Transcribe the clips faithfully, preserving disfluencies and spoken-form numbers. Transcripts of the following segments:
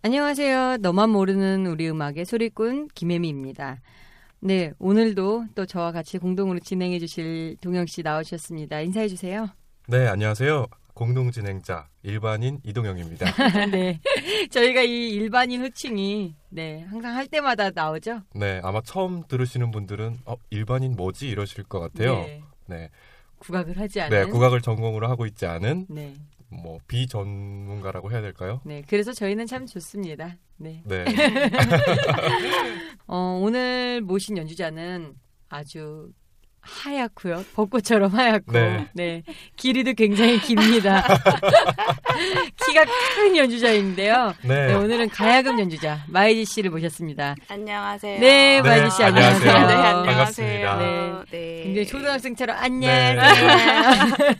안녕하세요. 너만 모르는 우리 음악의 소리꾼 김혜미입니다. 네, 오늘도 또 저와 같이 공동으로 진행해 주실 동영 씨 나오셨습니다. 인사해 주세요. 네, 안녕하세요. 공동 진행자 일반인 이동영입니다. 네, 저희가 이 일반인 호칭이 네 항상 할 때마다 나오죠. 네, 아마 처음 들으시는 분들은 어, 일반인 뭐지 이러실 것 같아요. 네, 네. 국악을 하지 않은. 네, 국악을 전공으로 하고 있지 않은. 네. 뭐 비전문가라고 해야 될까요? 네, 그래서 저희는 참 좋습니다. 네. 네. 어, 오늘 모신 연주자는 아주 하얗고요, 벚꽃처럼 하얗고, 네, 네. 길이도 굉장히 깁니다. 키가 큰 연주자인데요. 네. 네, 오늘은 가야금 연주자 마예지 씨를 모셨습니다. 안녕하세요. 네, 네. 마예지 씨 안녕하세요. 안녕하세요. 네, 안녕하세요. 반갑습니다. 네, 네. 굉장히 초등학생처럼 안녕. 네, 네.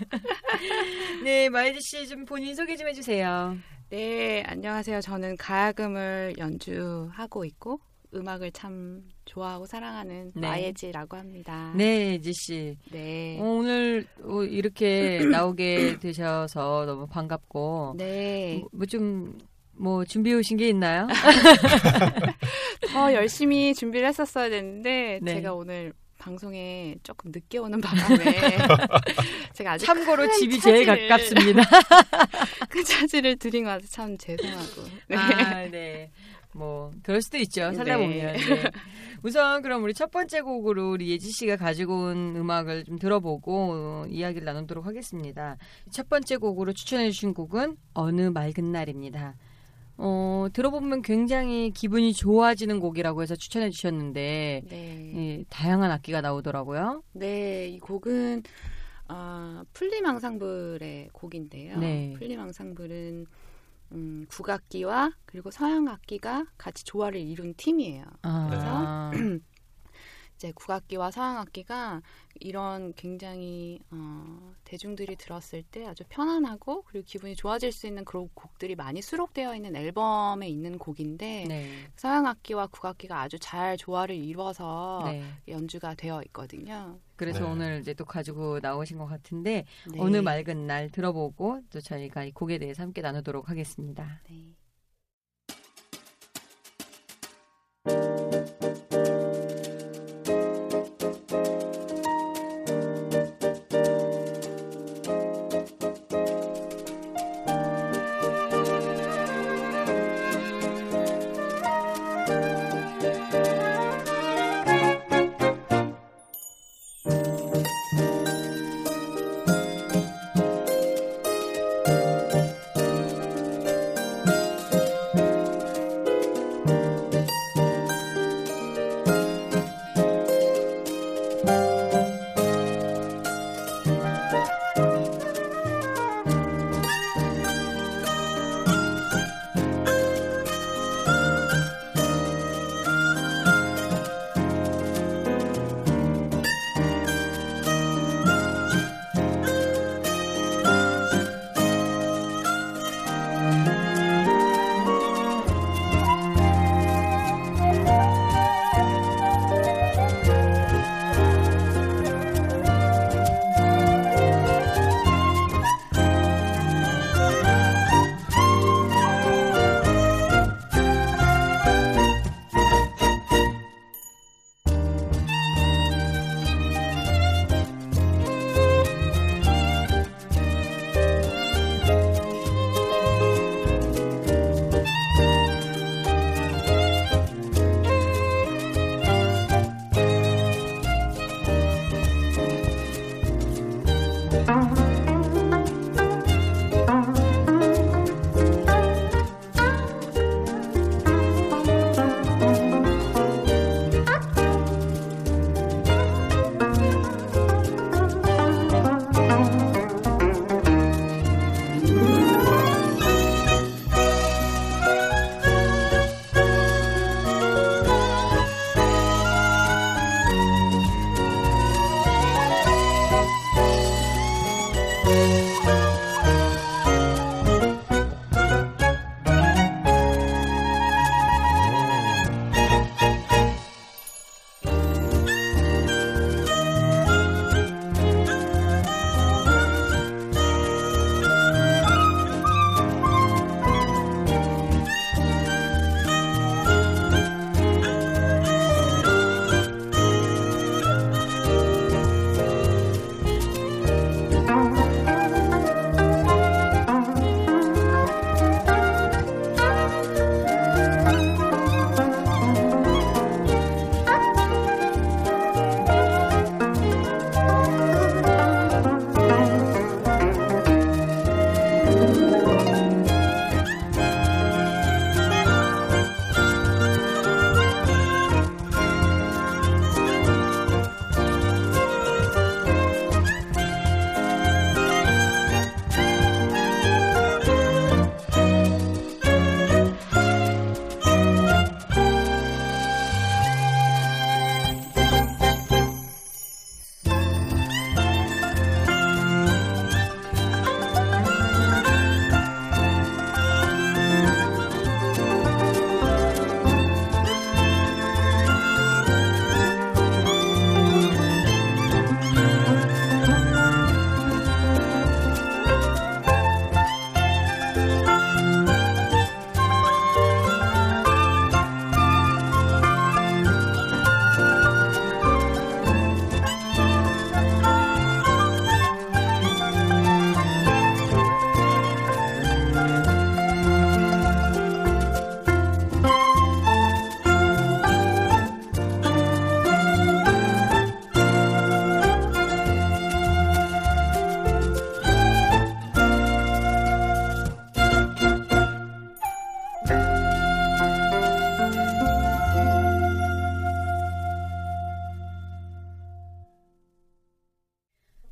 네, 마예지 씨 좀 본인 소개 좀 해주세요. 네, 안녕하세요. 저는 가야금을 연주하고 있고. 음악을 참 좋아하고 사랑하는 네. 마예지라고 합니다. 네, 예지 씨. 네. 오늘 이렇게 나오게 되셔서 너무 반갑고. 네. 뭐 좀 뭐 준비해 오신 게 있나요? 더 열심히 준비를 했었어야 됐는데 네. 제가 오늘 방송에 조금 늦게 오는 바람에 제가 아직 참고로 집이 차지를, 제일 가깝습니다. 그 차지를 드린 것 같아서 참 죄송하고. 네. 아, 네. 뭐 그럴 수도 있죠. 살다 보면. 네. 네. 우선 그럼 우리 첫 번째 곡으로 우리 예지 씨가 가지고 온 음악을 좀 들어보고 어, 이야기를 나누도록 하겠습니다. 첫 번째 곡으로 추천해 주신 곡은 어느 맑은 날입니다. 어, 들어보면 굉장히 기분이 좋아지는 곡이라고 해서 추천해 주셨는데 네. 예, 다양한 악기가 나오더라고요. 네, 이 곡은 어, 플림 앙상블의 곡인데요. 네. 플림 앙상블은 음, 국악기와 그리고 서양악기가 같이 조화를 이룬 팀이에요. 아. 그래서 이제 국악기와 서양악기가 이런 굉장히 어, 대중들이 들었을 때 아주 편안하고 그리고 기분이 좋아질 수 있는 그런 곡들이 많이 수록되어 있는 앨범에 있는 곡인데 네. 서양악기와 국악기가 아주 잘 조화를 이루어서 네. 연주가 되어 있거든요. 그래서 네. 오늘 이제 또 가지고 나오신 것 같은데 네. 어느 맑은 날 들어보고 또 저희가 이 곡에 대해서 함께 나누도록 하겠습니다. 네.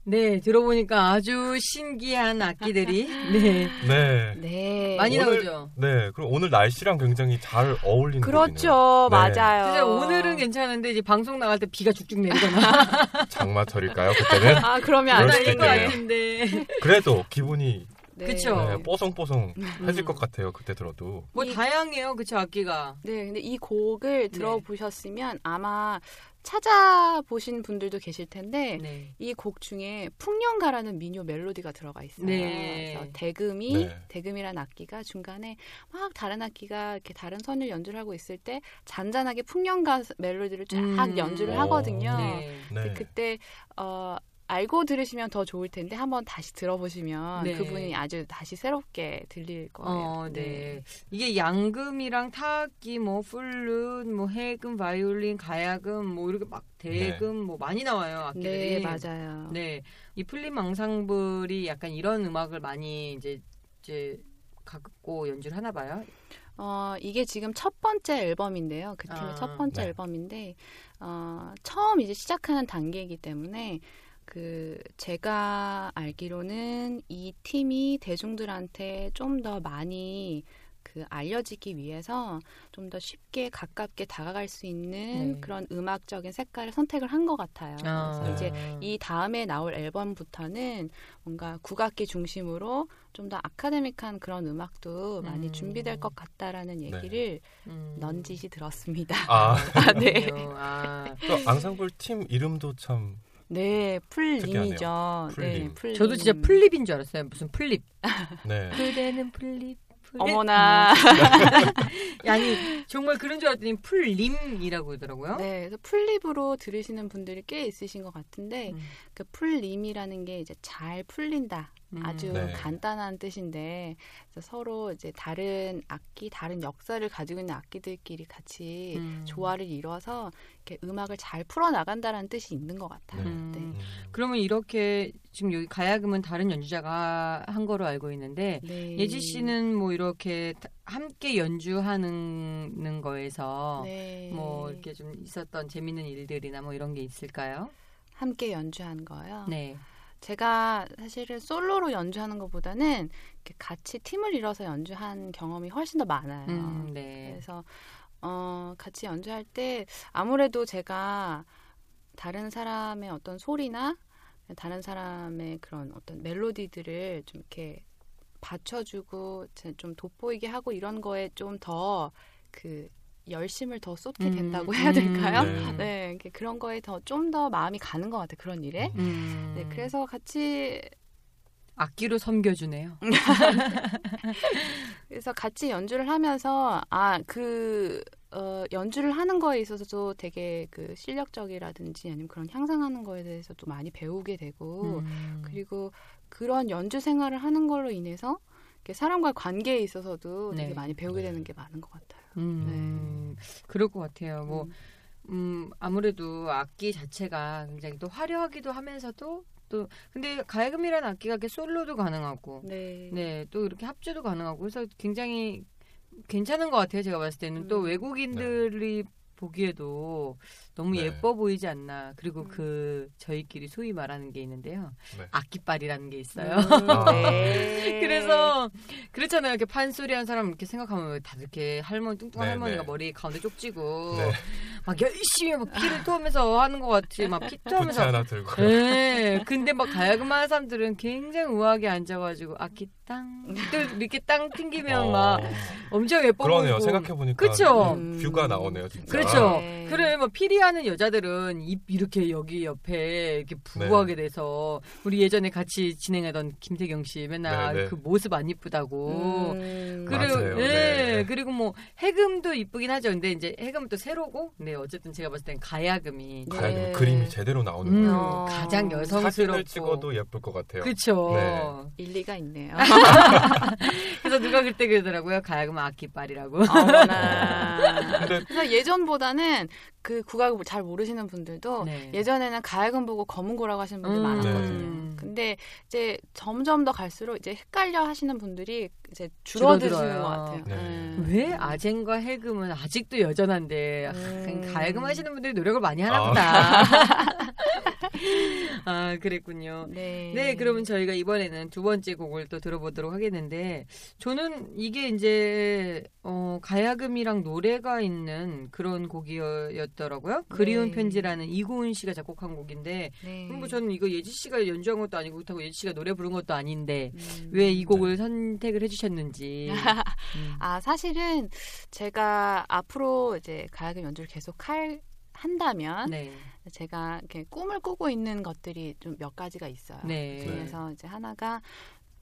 네, 들어보니까 아주 신기한 악기들이 네, 네, 네. 많이 오늘, 나오죠. 네, 그럼 오늘 날씨랑 굉장히 잘 어울리는 그렇죠, 곡이네요. 맞아요. 네. 진짜 오늘은 괜찮은데 이제 방송 나갈 때 비가 쭉쭉 내리거나 장마철일까요 그때는? 아, 그러면 안 날릴 것 같은데. 그래도 기분이 네. 그렇죠. 네, 뽀송뽀송 해질 것 같아요. 그때 들어도. 뭐 이, 다양해요, 그쵸 악기가. 네, 근데 이 곡을 들어보셨으면 네. 아마. 찾아보신 분들도 계실 텐데 네. 이 곡 중에 풍령가라는 민요 멜로디가 들어가 있어요. 네. 그래서 대금이 네. 대금이란 악기가 중간에 막 다른 악기가 이렇게 다른 선율 연주를 하고 있을 때 잔잔하게 풍령가 멜로디를 쫙 음. 연주를 하거든요. 네. 네. 그때 어, 알고 들으시면 더 좋을 텐데 한번 다시 들어보시면 네. 그분이 아주 다시 새롭게 들릴 거예요. 어, 네. 네. 이게 양금이랑 타악기, 뭐 플룻, 뭐 해금, 바이올린, 가야금, 뭐 이렇게 막 대금 네. 뭐 많이 나와요 악기들이. 네, 맞아요. 네, 이 플림 앙상블이 약간 이런 음악을 많이 이제 이제 갖고 연주를 하나 봐요. 어, 이게 지금 첫 번째 앨범인데요. 그 팀의 아, 첫 번째 네. 앨범인데 어, 처음 이제 시작하는 단계이기 때문에. 그 제가 알기로는 이 팀이 대중들한테 좀 더 많이 그 알려지기 위해서 좀 더 쉽게 가깝게 다가갈 수 있는 네. 그런 음악적인 색깔을 선택을 한 것 같아요. 아. 그래서 이제 이 다음에 나올 앨범부터는 뭔가 국악기 중심으로 좀 더 아카데믹한 그런 음악도 많이 음. 준비될 것 같다라는 얘기를 네. 음. 넌지시 들었습니다. 아, 아 네. 아. 또 앙상블 팀 이름도 참. 네, 풀림이죠. 풀림. 네, 풀림. 저도 진짜 풀립인 줄 알았어요. 무슨 풀립. 네. 그대는 풀립. 풀립. 어머나. 아니 정말 그런 줄 알았더니 풀림이라고 하더라고요. 네, 그래서 풀립으로 들으시는 분들이 꽤 있으신 것 같은데 음. 그 풀림이라는 게 이제 잘 풀린다. 음. 아주 네. 간단한 뜻인데 서로 이제 다른 악기, 다른 역사를 가지고 있는 악기들끼리 같이 음. 조화를 이뤄서 이렇게 음악을 잘 풀어나간다는 뜻이 있는 것 같아요. 음. 네. 음. 그러면 이렇게 지금 여기 가야금은 다른 연주자가 한 거로 알고 있는데 네. 예지 씨는 뭐 이렇게 함께 연주하는 거에서 네. 뭐 이렇게 좀 있었던 재밌는 일들이나 뭐 이런 게 있을까요? 함께 연주한 거요? 네. 제가 사실은 솔로로 연주하는 것보다는 이렇게 같이 팀을 이뤄서 연주한 경험이 훨씬 더 많아요. 음, 네. 그래서 어, 같이 연주할 때 아무래도 제가 다른 사람의 어떤 소리나 다른 사람의 그런 어떤 멜로디들을 좀 이렇게 받쳐주고 좀 돋보이게 하고 이런 거에 좀 더 그 열심을 더 쏟게 된다고 음, 해야 될까요? 음, 네. 네, 그런 거에 더 좀 더 마음이 가는 것 같아요. 그런 일에. 음. 네, 그래서 같이 악기로 섬겨주네요. 그래서 같이 연주를 하면서 아, 그 어, 연주를 하는 거에 있어서도 되게 그 실력적이라든지 아니면 그런 향상하는 거에 대해서도 많이 배우게 되고 음. 그리고 그런 연주 생활을 하는 걸로 인해서 사람과의 관계에 있어서도 되게 네. 많이 배우게 되는 게 많은 것 같아요. 음, 네. 그럴 것 같아요. 음. 뭐, 음, 아무래도 악기 자체가 굉장히 또 화려하기도 하면서도 또 근데 가야금이라는 악기가 이렇게 솔로도 가능하고, 네, 네, 또 이렇게 합주도 가능하고 그래서 굉장히 괜찮은 것 같아요. 제가 봤을 때는 음. 또 외국인들이 네. 보기에도 너무 네. 예뻐 보이지 않나. 그리고 음. 그 저희끼리 소위 말하는 게 있는데요. 네. 악기빨이라는 게 있어요. 음. 네. 그래서 그렇잖아요. 이렇게 판소리 한 사람 이렇게 생각하면 다들 이렇게 할머니 뚱뚱한 네, 할머니가 네. 머리 가운데 쪽지고 네. 막 열심히 막 피를 토하면서 하는 것 같이 막 피 토하면서 하나 들고. 네. 근데 막 가야금 하는 사람들은 굉장히 우아하게 앉아가지고 악기 땅 또 이렇게 땅 튕기면 어. 막 엄청 예뻐 보이고. 그러네요. 생각해 보니까. 그렇죠. 음. 뷰가 나오네요. 진짜. 그렇죠. 네. 그래 뭐 피리하는 여자들은 입 이렇게 여기 옆에 이렇게 부부하게 네. 돼서 우리 예전에 같이 진행하던 김태경 씨 맨날 네, 네. 그 모습 안 이쁘다고. 음, 그리고 맞아요. 네. 네. 그리고 뭐 해금도 이쁘긴 하죠. 근데 이제 해금은 또 새로고. 네 어쨌든 제가 봤을 땐 가야금이 가야금 네. 그림이 제대로 나오는 음, 거예요. 가장 여성스럽고 사진을 찍어도 예쁠 것 같아요. 그렇죠. 네. 일리가 있네요. 그래서 누가 그때 그러더라고요. 가야금 악기빨이라고. 어머나. 그래서 예전 보다는 그 국악을 잘 모르시는 분들도 네. 예전에는 가야금 보고 검은고라고 하시는 분들 음. 많았거든요. 네. 근데 이제 점점 더 갈수록 이제 헷갈려 하시는 분들이 이제 줄어드시는 줄어들어요. 것 같아요. 네. 네. 왜 아쟁과 해금은 아직도 여전한데 음. 아, 가야금 하시는 분들이 노력을 많이 하나 보다. 아, 그랬군요. 네. 네, 그러면 저희가 이번에는 두 번째 곡을 또 들어보도록 하겠는데, 저는 이게 이제 어, 가야금이랑 노래가 있는 그런 곡이었더라고요. 네. 그리운 편지라는 이고은 씨가 작곡한 곡인데, 네. 뭐 저는 이거 예지 씨가 연주한 것도 아니고 그렇다고 예지 씨가 노래 부른 것도 아닌데 음. 왜 이 곡을 네. 선택을 해주셨는지. 음. 아, 사실은 제가 앞으로 이제 가야금 연주를 계속 할 한다면 네. 제가 이렇게 꿈을 꾸고 있는 것들이 좀 몇 가지가 있어요. 네. 그래서 이제 하나가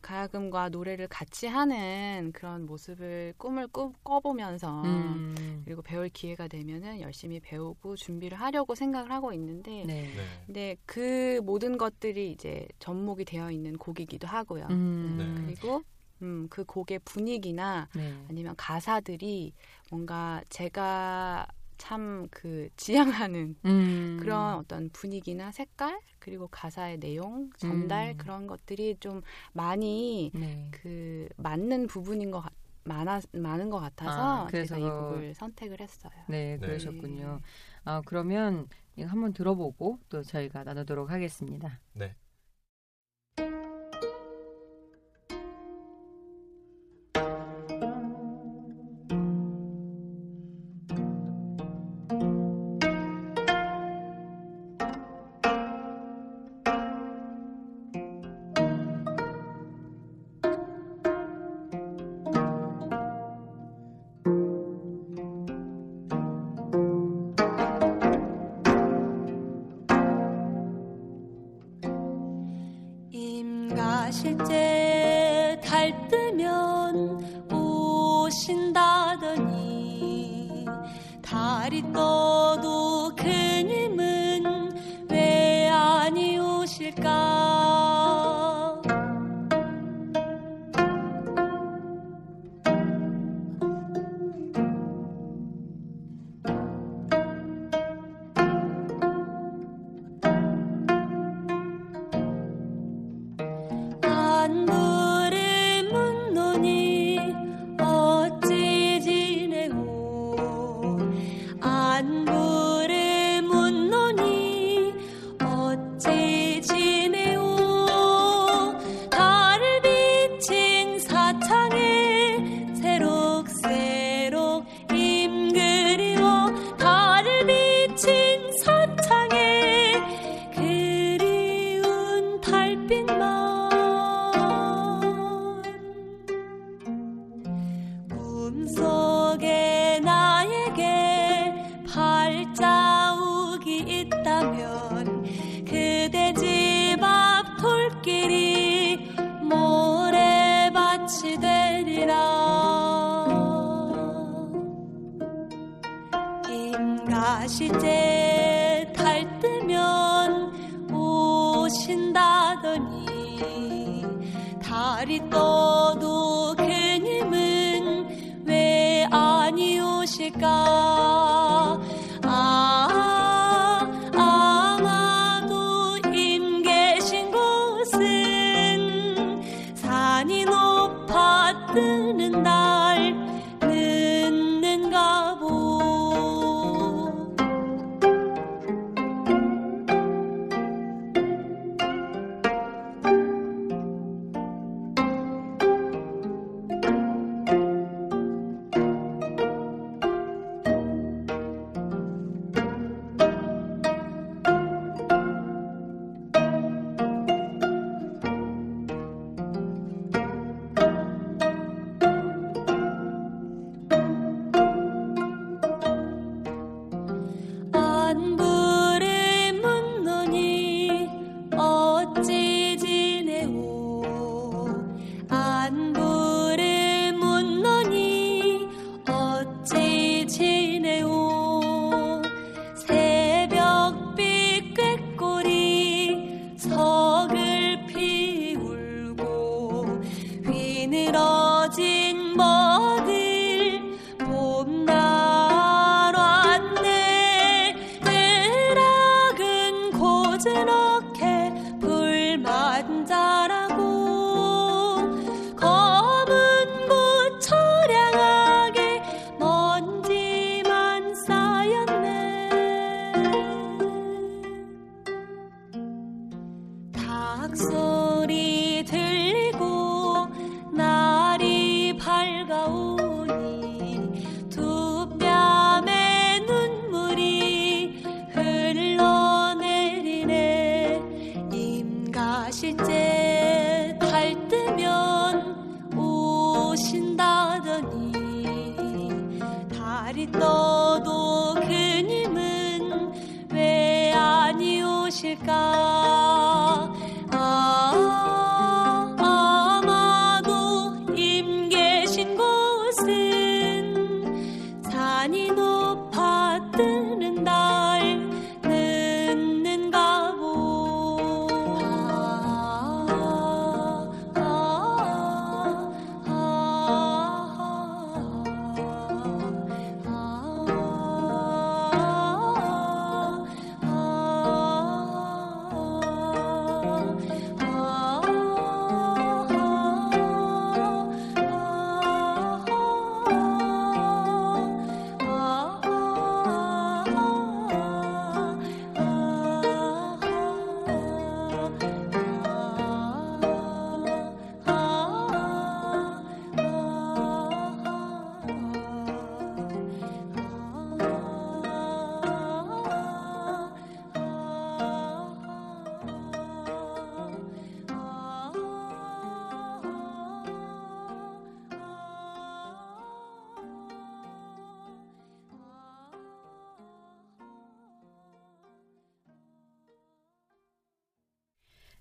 가야금과 노래를 같이 하는 그런 모습을 꿈을 꾸, 꿔보면서 음. 그리고 배울 기회가 되면은 열심히 배우고 준비를 하려고 생각을 하고 있는데 네. 네. 근데 그 모든 것들이 이제 접목이 되어 있는 곡이기도 하고요. 음. 네. 그리고 음, 그 곡의 분위기나 네. 아니면 가사들이 뭔가 제가 참 그 지향하는 음. 그런 어떤 분위기나 색깔 그리고 가사의 내용 전달 음. 그런 것들이 좀 많이 네. 그 맞는 부분인 것 같아요. 많아, 많은 것 같아서 아, 그래서 제가 이 곡을 선택을 했어요. 네, 그러셨군요. 네. 아, 그러면 이거 한번 들어보고 또 저희가 나누도록 하겠습니다. 네. 실제 달 뜨면 오신다더니 달이 떠도 그님은 왜 아니 오실까? 실제 달 뜨면 오신다더니 달이 떠도 그님은 왜 아니 오실까? 아, 아마도 임 계신 곳은 산이 높아 뜨는 날 늦는가 보. 너도 그님은 왜 아니 오실까? 아, 아마도 임 계신 곳은 산이 높아 뜨는 달 늦는가 보. 아, 아, 아, 아, 아, 아.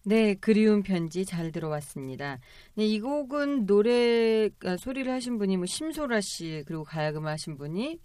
네, 그리운 편지 잘 들어왔습니다. 네, 이 곡은 노래 아, 소리를 하신 분이 뭐 심소라 씨, 그리고 가야금 하신 분이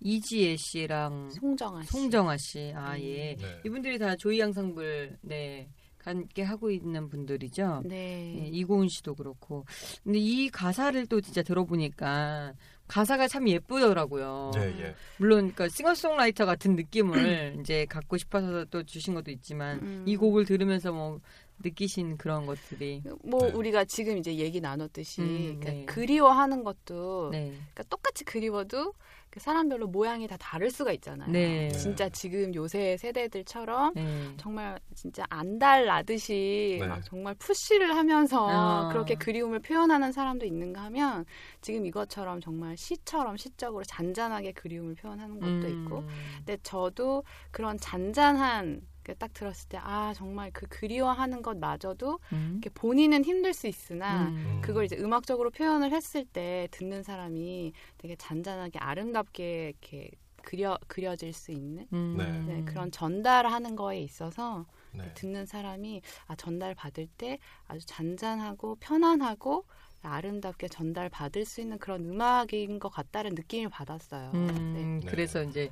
이지애 씨랑 송정아 씨. 송정아 씨. 아, 음. 예. 네. 이분들이 다 조이 앙상블 네, 함께 하고 있는 분들이죠. 네. 네, 이고은 씨도 그렇고. 근데 이 가사를 또 진짜 들어보니까 가사가 참 예쁘더라고요. 네, 예. 물론 그러니까 싱어송라이터 같은 느낌을 이제 갖고 싶어서 또 주신 것도 있지만 음. 이 곡을 들으면서 뭐 느끼신 그런 것들이 뭐 네. 우리가 지금 이제 얘기 나눴듯이 음, 그러니까 네. 그리워하는 것도 네. 그러니까 똑같이 그리워도 사람별로 모양이 다 다를 수가 있잖아요. 네. 진짜 지금 요새 세대들처럼 네. 정말 진짜 안달나듯이 네. 막 정말 푸시를 하면서 어. 그렇게 그리움을 표현하는 사람도 있는가 하면 지금 이것처럼 정말 시처럼 시적으로 잔잔하게 그리움을 표현하는 것도 음. 있고 근데 저도 그런 잔잔한 딱 들었을 때 아 정말 그 그리워하는 것마저도 음. 이렇게 본인은 힘들 수 있으나 음. 그걸 이제 음악적으로 표현을 했을 때 듣는 사람이 되게 잔잔하게 아름답게 이렇게 그려 그려질 수 있는 음. 네. 네, 그런 전달하는 거에 있어서 네. 듣는 사람이 아 전달 받을 때 아주 잔잔하고 편안하고 아름답게 전달 받을 수 있는 그런 음악인 것 같다는 느낌을 받았어요. 음. 네. 그래서 이제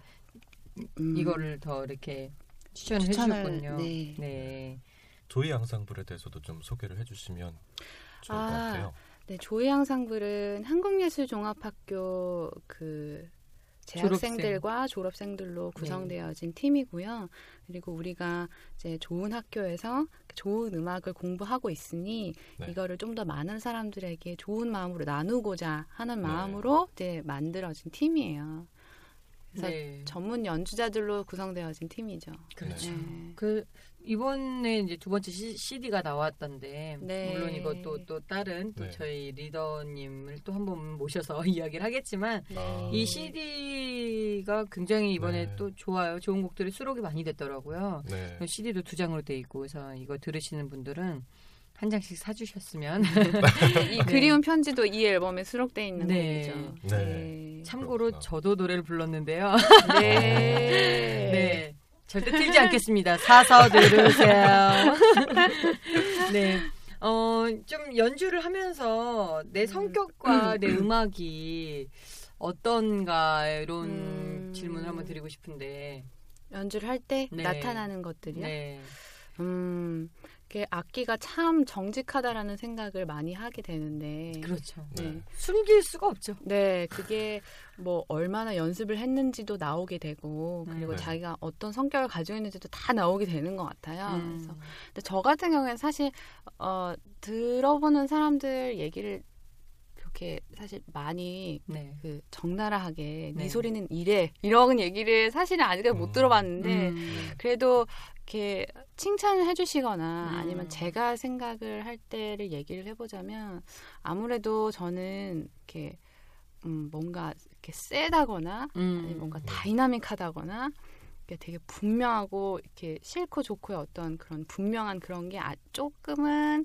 음. 이거를 더 이렇게 추천을 해주셨군요. 네. 네. 조이 앙상블에 대해서도 좀 소개를 해주시면 좋을 아, 것 같아요. 네, 조이 앙상블은 한국예술종합학교 그 재학생들과 졸업생. 졸업생들로 구성되어진 네. 팀이고요. 그리고 우리가 이제 좋은 학교에서 좋은 음악을 공부하고 있으니 네. 이거를 좀 더 많은 사람들에게 좋은 마음으로 나누고자 하는 마음으로 네. 이제 만들어진 팀이에요. 네. 전문 연주자들로 구성되어진 팀이죠. 그렇죠. 네. 그 이번에 이제 두 번째 시, 씨디가 나왔던데 네. 물론 이것도 또 다른 또 네. 저희 리더님을 또 한번 모셔서 이야기를 하겠지만 아. 이 씨디가 굉장히 이번에 네. 또 좋아요. 좋은 곡들이 수록이 많이 됐더라고요. 네. 씨디도 두 장으로 돼 있고 그래서 이거 들으시는 분들은 한 장씩 사주셨으면 이 그리운 편지도 이 앨범에 수록되어 있는 네. 곡이죠. 네. 네. 참고로 그렇구나. 저도 노래를 불렀는데요. 네. 네. 네. 절대 틀지 않겠습니다. 사서 들으세요. 네. 어, 좀 연주를 하면서 내 성격과 음. 내 음악이 어떤가 이런 음. 질문을 한번 드리고 싶은데 연주를 할 때 네. 나타나는 것들이요? 네. 음... 악기가 참 정직하다라는 생각을 많이 하게 되는데 그렇죠. 네. 네. 숨길 수가 없죠. 네, 그게 뭐 얼마나 연습을 했는지도 나오게 되고 그리고 네. 자기가 어떤 성격을 가지고 있는지도 다 나오게 되는 것 같아요. 음. 그래서 근데 저 같은 경우에는 사실 어, 들어보는 사람들 얘기를 그렇게 사실 많이 네. 그 적나라하게 네. 네 소리는 이래 이런 얘기를 사실은 아직은 음. 못 들어봤는데 음. 그래도 이렇게 칭찬을 해주시거나 음. 아니면 제가 생각을 할 때를 얘기를 해보자면 아무래도 저는 이렇게 음 뭔가 이렇게 세다거나 음. 아니면 뭔가 다이나믹하다거나 이렇게 되게 분명하고 이렇게 싫고 좋고의 어떤 그런 분명한 그런 게 조금은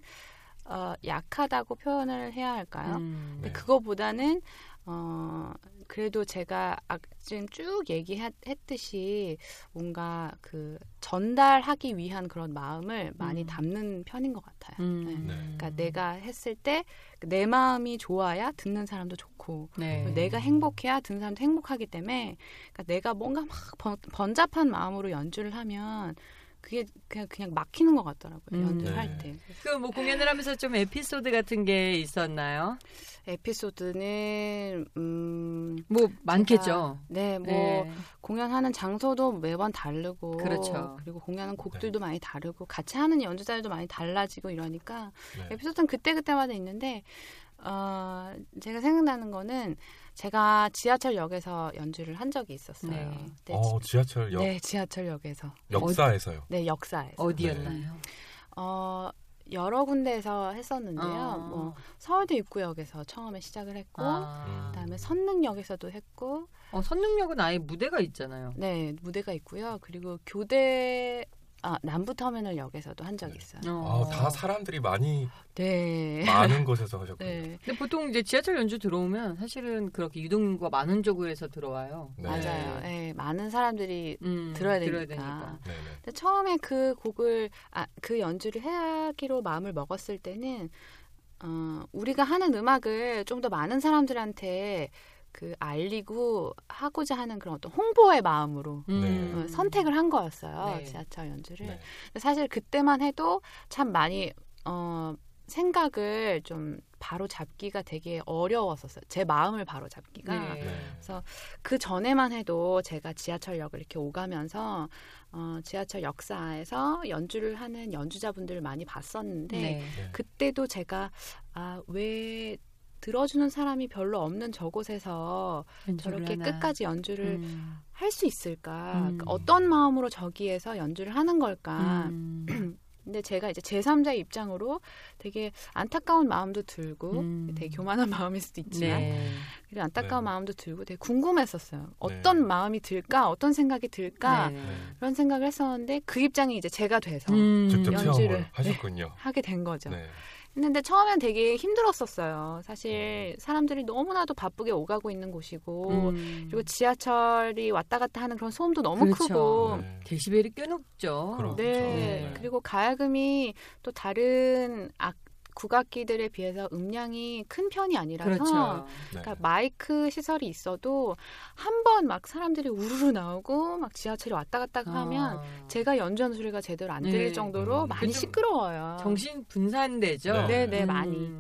어, 약하다고 표현을 해야 할까요? 음, 네. 근데 그거보다는 어, 그래도 제가 지금 쭉 얘기했듯이 뭔가 그 전달하기 위한 그런 마음을 음. 많이 담는 편인 것 같아요. 음. 네. 네. 그러니까 내가 했을 때 내 마음이 좋아야 듣는 사람도 좋고 네. 내가 행복해야 듣는 사람도 행복하기 때문에 그러니까 내가 뭔가 막 번, 번잡한 마음으로 연주를 하면 그게 그냥, 그냥 막히는 것 같더라고요. 음. 연주할 때. 그 뭐 공연을 하면서 좀 에피소드 같은 게 있었나요? 에피소드는 음, 뭐 많겠죠. 네, 뭐 네. 공연하는 장소도 매번 다르고, 그렇죠. 그리고 공연하는 곡들도 네. 많이 다르고, 같이 하는 연주자들도 많이 달라지고 이러니까 네. 에피소드는 그때 그때마다 있는데, 어, 제가 생각나는 거는 제가 지하철역에서 연주를 한 적이 있었어요. 네. 네, 어, 지하철역. 네, 지하철역에서. 역사에서요. 어, 네, 역사에서. 어디였나요? 네. 어. 여러 군데에서 했었는데요. 어. 뭐 서울대 입구역에서 처음에 시작을 했고, 아. 그다음에 선릉역에서도 했고. 어, 선릉역은 아예 무대가 있잖아요. 네, 무대가 있고요. 그리고 교대 아, 남부터미널역에서도 한 적이 있어요. 네. 어. 아, 다 사람들이 많이 네. 많은 곳에서 하셨군요. 네. 근데 보통 이제 지하철 연주 들어오면 사실은 그렇게 유동인구가 많은 쪽에서 들어와요. 네. 맞아요. 네, 많은 사람들이 음, 들어야 되니까. 들어야 되니까. 근데 처음에 그 곡을 아, 그 연주를 하기로 마음을 먹었을 때는 어, 우리가 하는 음악을 좀 더 많은 사람들한테 그 알리고 하고자 하는 그런 어떤 홍보의 마음으로 네. 선택을 한 거였어요. 네. 지하철 연주를. 네. 사실 그때만 해도 참 많이 어, 생각을 좀 바로 잡기가 되게 어려웠었어요. 제 마음을 바로 잡기가. 네. 그래서 그 전에만 해도 제가 지하철역을 이렇게 오가면서 어, 지하철 역사에서 연주를 하는 연주자분들을 많이 봤었는데 네. 그때도 제가 아, 왜 들어주는 사람이 별로 없는 저곳에서 저렇게 하나. 끝까지 연주를 음. 할 수 있을까? 음. 어떤 마음으로 저기에서 연주를 하는 걸까? 음. 근데 제가 이제 제삼자의 입장으로 되게 안타까운 마음도 들고 음. 되게 교만한 마음일 수도 있지만 네. 그리고 안타까운 네. 마음도 들고 되게 궁금했었어요. 어떤 네. 마음이 들까? 어떤 생각이 들까? 네. 그런 생각을 했었는데 그 입장이 이제 제가 돼서 음. 연주를 하셨군요. 네, 하게 된 거죠. 네. 근데 처음엔 되게 힘들었었어요. 사실 사람들이 너무나도 바쁘게 오가고 있는 곳이고 음. 그리고 지하철이 왔다 갔다 하는 그런 소음도 너무 그렇죠. 크고 네. 데시벨이 꽤 높죠. 그렇죠. 네. 네. 그리고 가야금이 또 다른 악 국악기들에 비해서 음량이 큰 편이 아니라서 그렇죠. 그러니까 네. 마이크 시설이 있어도 한 번 막 사람들이 우르르 나오고 막 지하철이 왔다 갔다 아. 하면 제가 연주하는 소리가 제대로 안 들릴 네. 정도로 음. 많이 시끄러워요. 정신 분산되죠? 네네, 네, 음. 많이.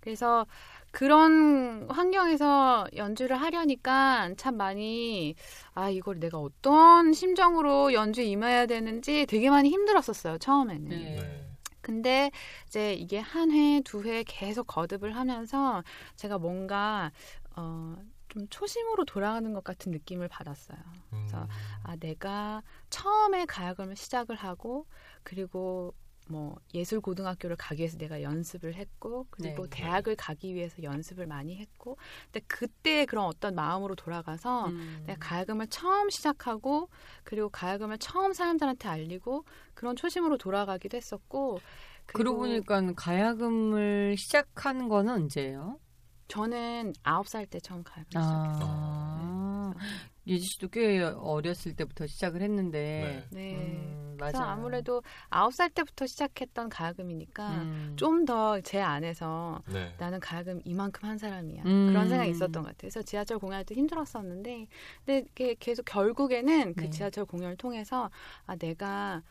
그래서 그런 환경에서 연주를 하려니까 참 많이 아 이걸 내가 어떤 심정으로 연주에 임해야 되는지 되게 많이 힘들었었어요. 처음에는. 네. 근데 이제 이게 한 회, 두 회 계속 거듭을 하면서 제가 뭔가 어, 좀 초심으로 돌아가는 것 같은 느낌을 받았어요. 음. 그래서 아, 내가 처음에 가야금을 시작을 하고 그리고 뭐 예술고등학교를 가기 위해서 내가 연습을 했고 그리고 네. 대학을 가기 위해서 연습을 많이 했고 근데 그때 그런 어떤 마음으로 돌아가서 음. 내가 가야금을 처음 시작하고 그리고 가야금을 처음 사람들한테 알리고 그런 초심으로 돌아가기도 했었고 그러고 보니까 가야금을 시작한 거는 언제예요? 저는 아홉 살 때 처음 가야금을 시작했어요. 아. 네. 예지 씨도 꽤 어렸을 때부터 시작을 했는데 네, 음, 네. 그래서 맞아요. 아무래도 아홉 살 때부터 시작했던 가야금이니까 음. 좀 더 제 안에서 네. 나는 가야금 이만큼 한 사람이야 음. 그런 생각이 있었던 것 같아요. 그래서 지하철 공연할 때 힘들었었는데 근데 계속 결국에는 그 네. 지하철 공연을 통해서 아 내가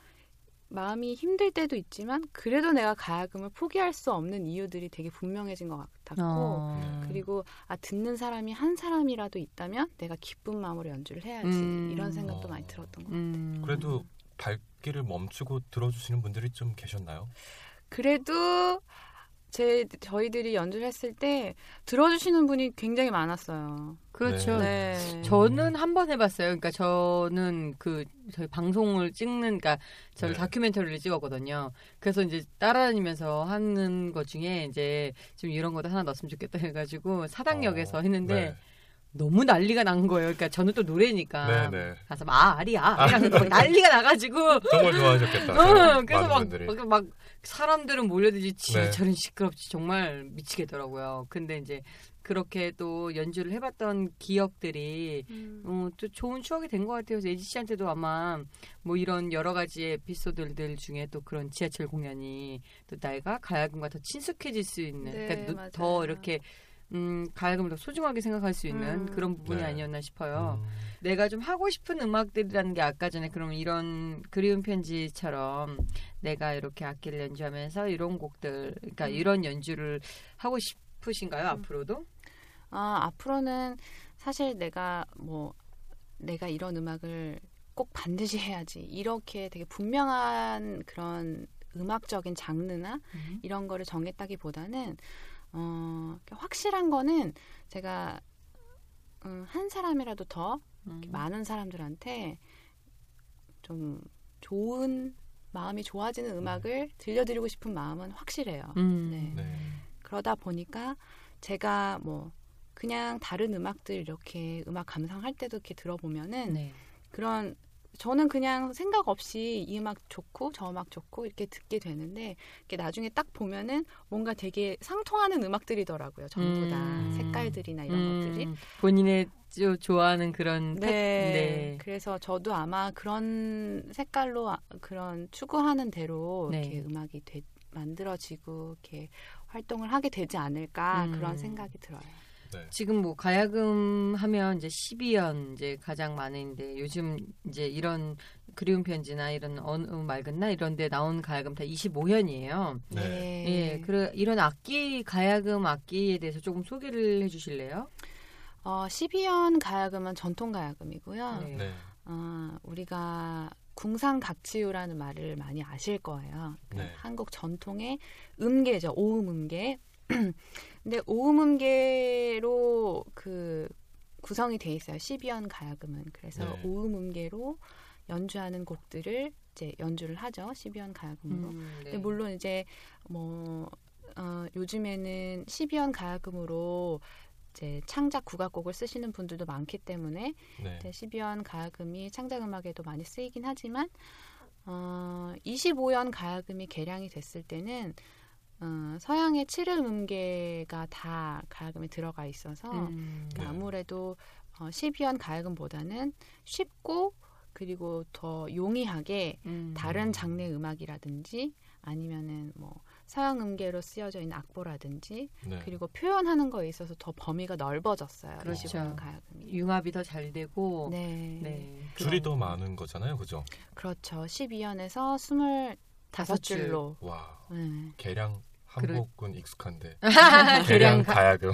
마음이 힘들 때도 있지만 그래도 내가 가야금을 포기할 수 없는 이유들이 되게 분명해진 것 같았고 어. 그리고 아 듣는 사람이 한 사람이라도 있다면 내가 기쁜 마음으로 연주를 해야지 음. 이런 생각도 어. 많이 들었던 것 음. 같아요. 그래도 발길을 멈추고 들어주시는 분들이 좀 계셨나요? 그래도 제 저희들이 연주를 했을 때 들어주시는 분이 굉장히 많았어요. 그렇죠. 네. 네. 저는 한 번 해봤어요. 그러니까 저는 그 저희 방송을 찍는, 그러니까 저희 네. 다큐멘터리를 찍었거든요. 그래서 이제 따라다니면서 하는 것 중에 이제 좀 이런 것도 하나 넣었으면 좋겠다 해가지고 사당역에서 어, 했는데 네. 너무 난리가 난 거예요. 그러니까 저는 또 노래니까 네네. 가서 막 아, 아리야 이러면서 막 난리가 나가지고 정말 좋아하셨겠다. 어, 그래서 막, 막 사람들은 몰려들지 지하철은 네. 시끄럽지 정말 미치겠더라고요. 근데 이제 그렇게 또 연주를 해봤던 기억들이 음. 어, 또 좋은 추억이 된 것 같아요. 그래서 예지 씨한테도 아마 뭐 이런 여러 가지 에피소드들 중에 또 그런 지하철 공연이 또 나이가 가야금과 더 친숙해질 수 있는, 네, 그러니까 더 이렇게 음, 가야금을 더 소중하게 생각할 수 있는 음. 그런 부분이 네. 아니었나 싶어요. 음. 내가 좀 하고 싶은 음악들이라는 게 아까 전에 그러면 이런 그리운 편지처럼 내가 이렇게 악기를 연주하면서 이런 곡들, 그러니까 음. 이런 연주를 하고 싶으신가요? 음. 앞으로도? 아, 앞으로는 사실 내가 뭐 내가 이런 음악을 꼭 반드시 해야지 이렇게 되게 분명한 그런 음악적인 장르나 음. 이런 거를 정했다기보다는 어, 확실한 거는 제가 음, 한 사람이라도 더 음. 많은 사람들한테 좀 좋은 마음이 좋아지는 음악을 네. 들려드리고 싶은 마음은 확실해요. 음. 네. 네. 그러다 보니까 제가 뭐 그냥 다른 음악들 이렇게 음악 감상할 때도 이렇게 들어보면은 네. 그런 저는 그냥 생각 없이 이 음악 좋고 저 음악 좋고 이렇게 듣게 되는데 이렇게 나중에 딱 보면은 뭔가 되게 상통하는 음악들이더라고요. 전부 다 음. 색깔들이나 이런 음. 것들이 본인의 좋아하는 그런 네. 네. 그래서 저도 아마 그런 색깔로 그런 추구하는 대로 네. 이렇게 음악이 되, 만들어지고 이렇게 활동을 하게 되지 않을까 음. 그런 생각이 들어요. 네. 지금 뭐 가야금 하면 이제 십이 년 이제 가장 많은데 요즘 이제 이런 그리운 편지나 이런 어느 맑은 날 이런데 나온 가야금 다 이십오 년이에요. 네. 예, 그래 이런 악기 가야금 악기에 대해서 조금 소개를 해주실래요? 어, 십이 년 가야금은 전통 가야금이고요. 네. 네. 어, 우리가 궁상각치유라는 말을 많이 아실 거예요. 네. 한국 전통의 음계죠. 오음 음계. 근데 오음음계로 그 구성이 돼 있어요. 십이 연 가야금은. 그래서 네. 오음음계로 연주하는 곡들을 이제 연주를 하죠. 십이 연 가야금으로. 음, 네. 근데 물론 이제 뭐 어, 요즘에는 십이 연 가야금으로 이제 창작 국악곡을 쓰시는 분들도 많기 때문에 네. 십이 연 가야금이 창작 음악에도 많이 쓰이긴 하지만 어, 이십오 연 가야금이 개량이 됐을 때는 어, 서양의 칠음 음계가 다 가야금에 들어가 있어서 음. 그러니까 아무래도 어, 십이 연 가야금보다는 쉽고 그리고 더 용이하게 음. 다른 장르 음악이라든지 아니면은 뭐 서양 음계로 쓰여져 있는 악보라든지 네. 그리고 표현하는 거에 있어서 더 범위가 넓어졌어요. 그렇죠. 가야금이. 융합이 더 잘 되고 네. 네. 줄이 더 많은 거잖아요. 그죠? 그렇죠. 십이 연에서 이십오 줄로. 와. 네. 개량 한복은 그래. 익숙한데 계량 가야금.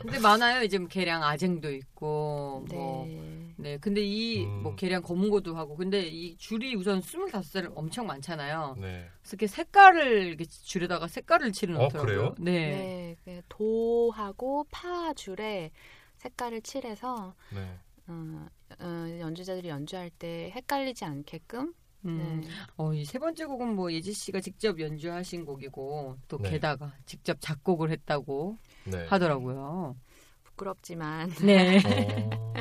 근데 많아요. 이제 계량 아쟁도 있고 뭐 네. 네. 근데 이 뭐 계량 음. 거문고도 하고 근데 이 줄이 우선 스물다섯 살 엄청 많잖아요. 네. 그래서 이렇게 색깔을 이렇게 줄에다가 색깔을 칠해 놓더라고요. 어, 네. 네. 도하고 파 줄에 색깔을 칠해서 네. 어, 어, 연주자들이 연주할 때 헷갈리지 않게끔 음. 네. 어, 이 세 번째 곡은 뭐 예지 씨가 직접 연주하신 곡이고 또 네. 게다가 직접 작곡을 했다고 네. 하더라고요. 부끄럽지만 네. 어...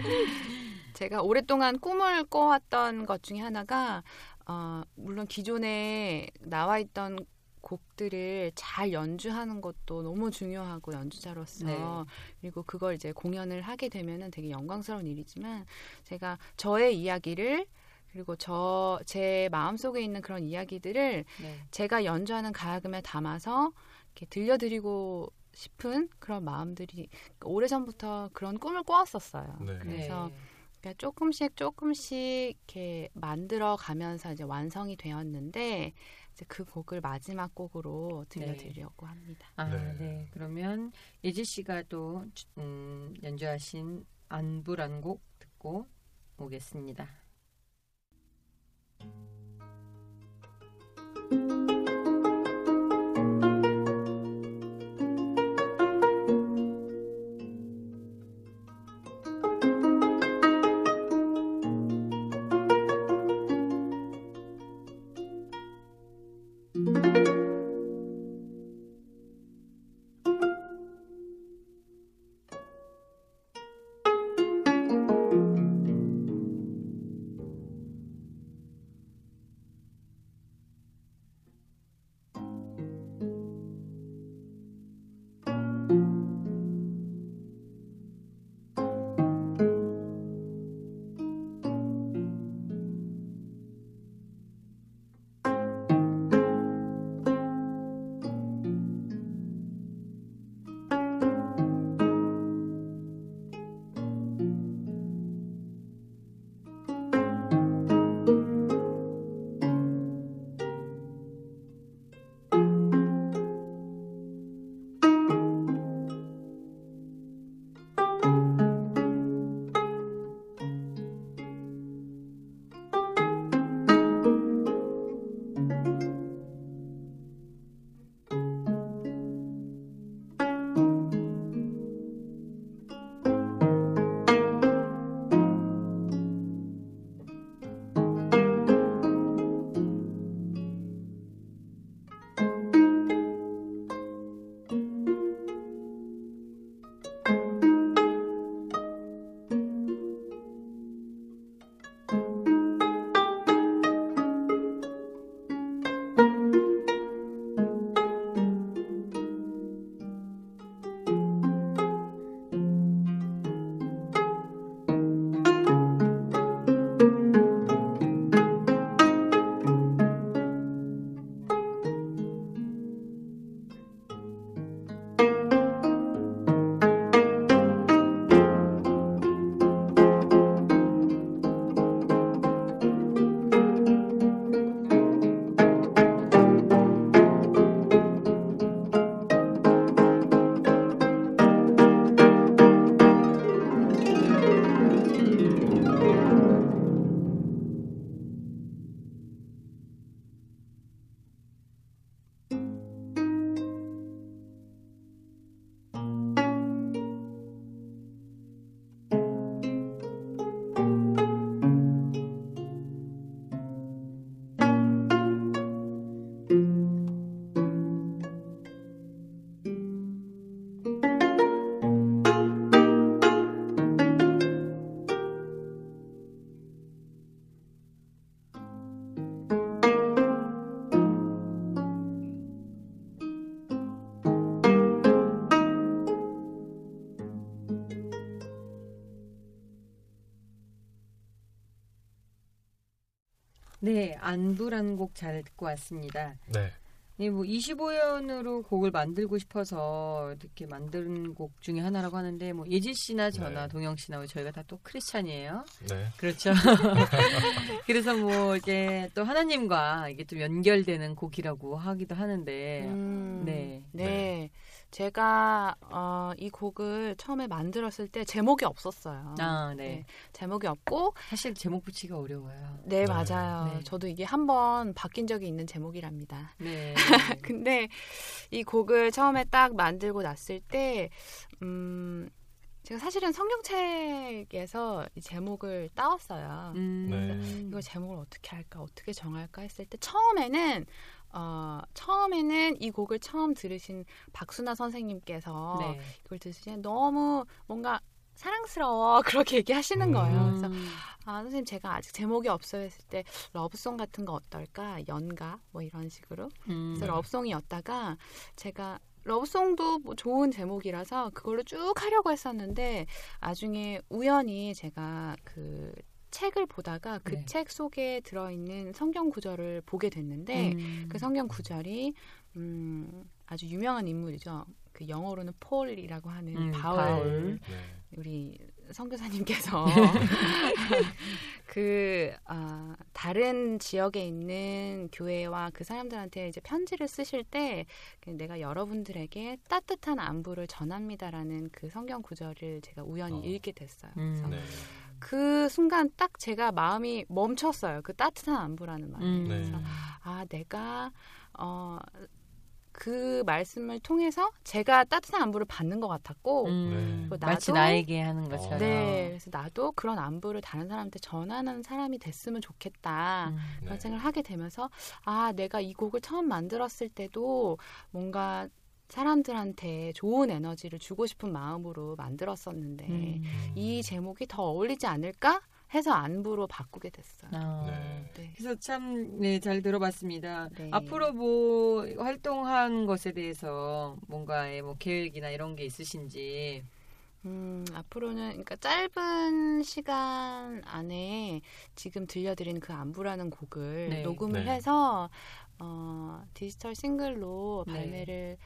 제가 오랫동안 꿈을 꿔왔던 것 중에 하나가 어, 물론 기존에 나와 있던 곡들을 잘 연주하는 것도 너무 중요하고 연주자로서 네. 그리고 그걸 이제 공연을 하게 되면은 되게 영광스러운 일이지만 제가 저의 이야기를 그리고 저 제 마음속에 있는 그런 이야기들을 네. 제가 연주하는 가야금에 담아서 이렇게 들려드리고 싶은 그런 마음들이 오래전부터 그런 꿈을 꿔왔었어요. 네. 그래서 네. 그러니까 조금씩 조금씩 이렇게 만들어가면서 이제 완성이 되었는데 이제 그 곡을 마지막 곡으로 들려드리려고 네. 합니다. 아, 네. 네. 그러면 예지 씨가 또 음, 연주하신 안부란 곡 듣고 오겠습니다. 네, 안부라는 곡 잘 듣고 왔습니다. 네. 네, 뭐 이십오 년으로 곡을 만들고 싶어서 이렇게 만든 곡 중에 하나라고 하는데, 뭐 예지 씨나 저나 네. 동영 씨나 저희가 다 또 크리스찬이에요. 네. 그렇죠. 그래서 뭐 이게 또 하나님과 이게 좀 연결되는 곡이라고 하기도 하는데, 음, 네. 네. 네. 제가 어, 이 곡을 처음에 만들었을 때 제목이 없었어요. 아, 네. 네. 제목이 없고 사실 제목 붙이기가 어려워요. 네, 네. 맞아요. 네. 저도 이게 한번 바뀐 적이 있는 제목이랍니다. 네. 근데 이 곡을 처음에 딱 만들고 났을 때 음, 제가 사실은 성경책에서 이 제목을 따왔어요. 음. 네. 이거 제목을 어떻게 할까, 어떻게 정할까 했을 때 처음에는 어, 처음에는 이 곡을 처음 들으신 박수나 선생님께서 네. 이걸 들으시면 너무 뭔가 사랑스러워 그렇게 얘기하시는 음. 거예요. 그래서 아, 선생님 제가 아직 제목이 없어요 했을 때 러브송 같은 거 어떨까? 연가? 뭐 이런 식으로. 음. 그래서 러브송이었다가 제가 러브송도 뭐 좋은 제목이라서 그걸로 쭉 하려고 했었는데 나중에 우연히 제가 그 책을 보다가 그 책 네. 속에 들어있는 성경 구절을 보게 됐는데 음. 그 성경 구절이 음, 아주 유명한 인물이죠. 그 영어로는 폴이라고 하는 음, 바울, 바울. 네. 우리 선교사님께서 그 어, 다른 지역에 있는 교회와 그 사람들한테 이제 편지를 쓰실 때 내가 여러분들에게 따뜻한 안부를 전합니다라는 그 성경 구절을 제가 우연히 어. 읽게 됐어요. 그래서 음, 네. 그 순간 딱 제가 마음이 멈췄어요. 그 따뜻한 안부라는 말에. 음, 네. 아, 내가 어, 그 말씀을 통해서 제가 따뜻한 안부를 받는 것 같았고 음, 네. 나도, 마치 나에게 하는 것처럼. 네, 그래서 나도 그런 안부를 다른 사람한테 전하는 사람이 됐으면 좋겠다. 음, 그런 네. 생각을 하게 되면서 아, 내가 이 곡을 처음 만들었을 때도 뭔가 사람들한테 좋은 에너지를 주고 싶은 마음으로 만들었었는데 음. 이 제목이 더 어울리지 않을까 해서 안부로 바꾸게 됐어요. 아, 네. 네. 그래서 참 네, 잘 들어봤습니다. 네. 앞으로 뭐 활동한 것에 대해서 뭔가의 뭐 계획이나 이런 게 있으신지. 음, 앞으로는 그러니까 짧은 시간 안에 지금 들려드린 그 안부라는 곡을 네. 녹음을 네. 해서 어, 디지털 싱글로 네. 발매를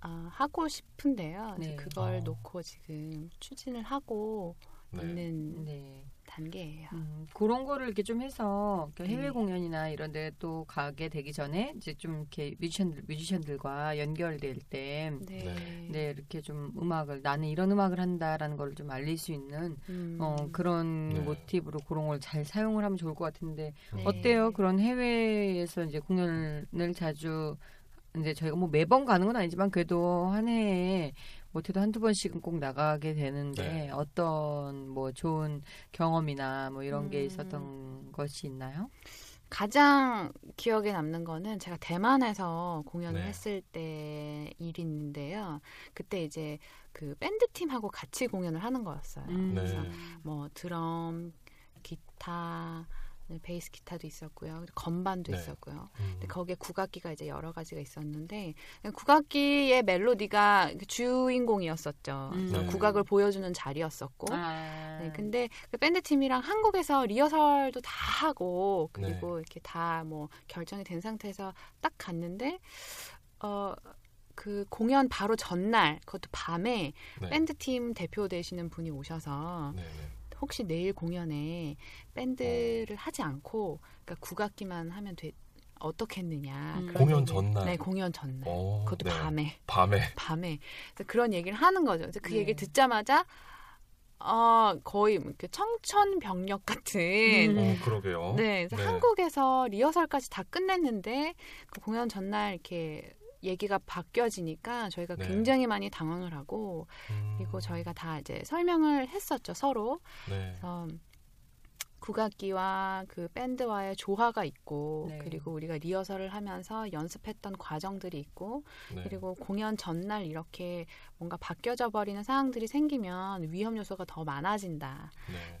아, 하고 싶은데요. 네. 그걸 어. 놓고 지금 추진을 하고 네. 있는 네. 단계예요. 음, 그런 거를 이렇게 좀 해서 그러니까 해외 네. 공연이나 이런 데 또 가게 되기 전에 이제 좀 이렇게 뮤지션들, 뮤지션들과 연결될 때 네. 네. 네, 이렇게 좀 음악을 나는 이런 음악을 한다라는 걸 좀 알릴 수 있는 음. 어, 그런 네. 모티브로 그런 걸 잘 사용을 하면 좋을 것 같은데 네. 어때요? 그런 해외에서 이제 공연을 자주 이제 저희가 뭐 매번 가는 건 아니지만 그래도 한 해에 못해도 한두 번씩은 꼭 나가게 되는데 네. 어떤 뭐 좋은 경험이나 뭐 이런 음. 게 있었던 것이 있나요? 가장 기억에 남는 거는 제가 대만에서 공연을 네. 했을 때 일인데요. 그때 이제 그 밴드 팀하고 같이 공연을 하는 거였어요. 음. 네. 그래서 뭐 드럼, 기타, 베이스 기타도 있었고요. 건반도 네. 있었고요. 음. 근데 거기에 국악기가 이제 여러 가지가 있었는데 국악기의 멜로디가 주인공이었었죠. 음. 네. 국악을 보여주는 자리였었고. 아. 네, 근데 그 밴드 팀이랑 한국에서 리허설도 다 하고 그리고 네. 이렇게 다 뭐 결정이 된 상태에서 딱 갔는데 어. 그 공연 바로 전날 그것도 밤에 네. 밴드 팀 대표 되시는 분이 오셔서. 네. 혹시 내일 공연에 밴드를 하지 않고 그러니까 국악기만 하면 되, 어떻겠느냐. 음. 공연 얘기를, 전날? 네. 공연 전날. 오, 그것도 네. 밤에. 밤에. 밤에. 그런 얘기를 하는 거죠. 그래서 그 네. 얘기를 듣자마자 어, 거의 청천벽력 같은. 음. 어, 그러게요. 네, 그래서 네. 한국에서 리허설까지 다 끝냈는데 그 공연 전날 이렇게 얘기가 바뀌어지니까 저희가 네. 굉장히 많이 당황을 하고 음. 그리고 저희가 다 이제 설명을 했었죠 서로. 네. 그래서 국악기와 그 밴드와의 조화가 있고 네. 그리고 우리가 리허설을 하면서 연습했던 과정들이 있고 네. 그리고 공연 전날 이렇게 뭔가 바뀌어져 버리는 상황들이 생기면 위험 요소가 더 많아진다.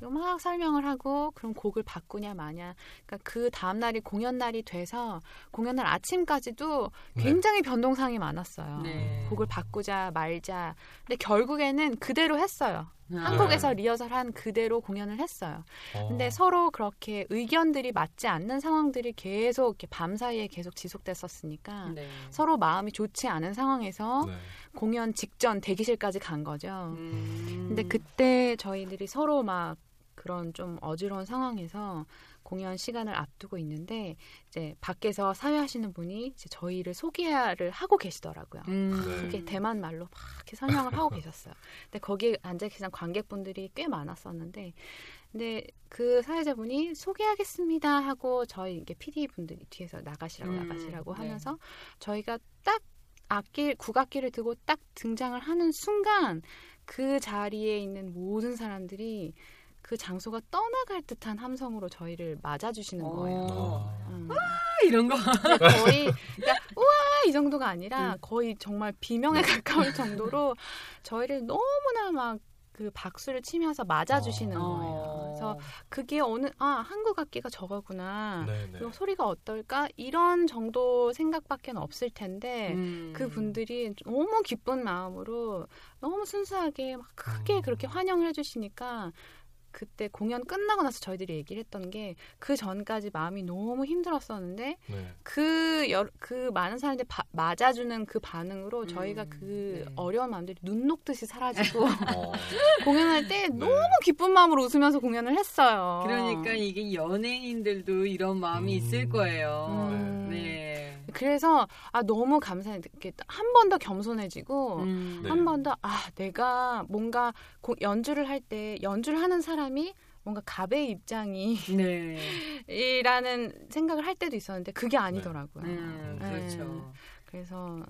네. 막 설명을 하고 그럼 곡을 바꾸냐 마냐. 그러니까 그 다음 날이 공연 날이 돼서 공연 날 아침까지도 굉장히 네. 변동사항이 많았어요. 네. 곡을 바꾸자 말자. 근데 결국에는 그대로 했어요. 음. 한국에서 리허설한 그대로 공연을 했어요. 어. 근데 서로 그렇게 의견들이 맞지 않는 상황들이 계속 이렇게 밤사이에 계속 지속됐었으니까 네. 서로 마음이 좋지 않은 상황에서 네. 공연 직전 대기실까지 간 거죠. 음. 근데 그때 저희들이 서로 막 그런 좀 어지러운 상황에서 공연 시간을 앞두고 있는데 이제 밖에서 사회하시는 분이 이제 저희를 소개를 하고 계시더라고요. 음. 네. 그게 대만 말로 막 이렇게 설명을 하고 계셨어요. 근데 거기에 앉아 계신 관객분들이 꽤 많았었는데, 근데 그 사회자분이 소개하겠습니다 하고 저희 이게 피디 분들이 뒤에서 나가시라고 음. 나가시라고 하면서 네. 저희가 딱 악기 국악기를 들고 딱 등장을 하는 순간 그 자리에 있는 모든 사람들이 그 장소가 떠나갈 듯한 함성으로 저희를 맞아주시는 거예요. 음. 와 이런 거 거의 그러니까 우와 이 정도가 아니라 음. 거의 정말 비명에 가까울 정도로 저희를 너무나 막 그 박수를 치면서 맞아주시는 아. 거예요. 그래서 그게 어느 아 한국 악기가 저거구나. 이 소리가 어떨까 이런 정도 생각밖에 없을 텐데 음. 그 분들이 너무 기쁜 마음으로 너무 순수하게 막 크게 음. 그렇게 환영을 해주시니까. 그때 공연 끝나고 나서 저희들이 얘기를 했던 게 그 전까지 마음이 너무 힘들었었는데 네. 그, 여, 그 많은 사람들이 바, 맞아주는 그 반응으로 음, 저희가 그 네. 어려운 마음들이 눈 녹듯이 사라지고 어. 공연할 때 네. 너무 기쁜 마음으로 웃으면서 공연을 했어요. 그러니까 이게 연예인들도 이런 마음이 음, 있을 거예요. 음. 네. 그래서 아 너무 감사해. 한 번 더 겸손해지고 음, 네. 한 번 더 아 내가 뭔가 고, 연주를 할 때 연주를 하는 사람이 뭔가 갑의 입장이 네. 이라는 생각을 할 때도 있었는데 그게 아니더라고요. 네. 음, 그렇죠. 네. 그래서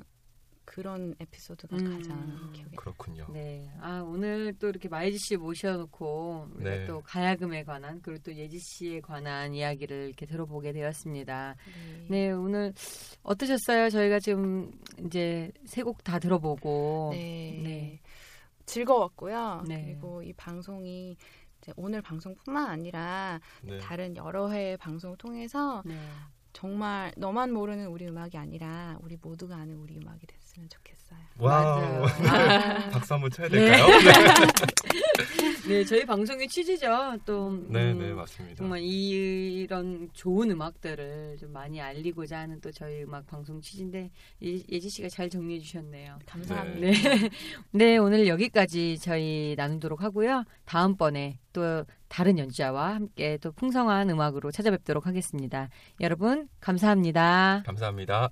그런 에피소드가 음, 가장 기억에 그렇군요. 네. 아 오늘 또 이렇게 마예지 씨 모셔놓고 네. 또 가야금에 관한 그리고 또 예지 씨에 관한 이야기를 이렇게 들어보게 되었습니다. 네. 네 오늘 어떠셨어요? 저희가 지금 이제 세 곡 다 들어보고 네. 네. 즐거웠고요. 네. 그리고 이 방송이 이제 오늘 방송뿐만 아니라 네. 다른 여러 회의 방송을 통해서 네. 정말 너만 모르는 우리 음악이 아니라 우리 모두가 아는 우리 음악이 됐으면 좋겠어요. 와우. 맞아요. 박수 한번 쳐야 될까요? 네. 네, 저희 방송의 취지죠. 또 네, 음, 네, 맞습니다. 정말 이런 좋은 음악들을 좀 많이 알리고자 하는 또 저희 음악 방송 취지인데 예, 예지 씨가 잘 정리해 주셨네요. 감사합니다. 네. 네. 네, 오늘 여기까지 저희 나누도록 하고요. 다음번에 또 다른 연주자와 함께 또 풍성한 음악으로 찾아뵙도록 하겠습니다. 여러분 감사합니다. 감사합니다.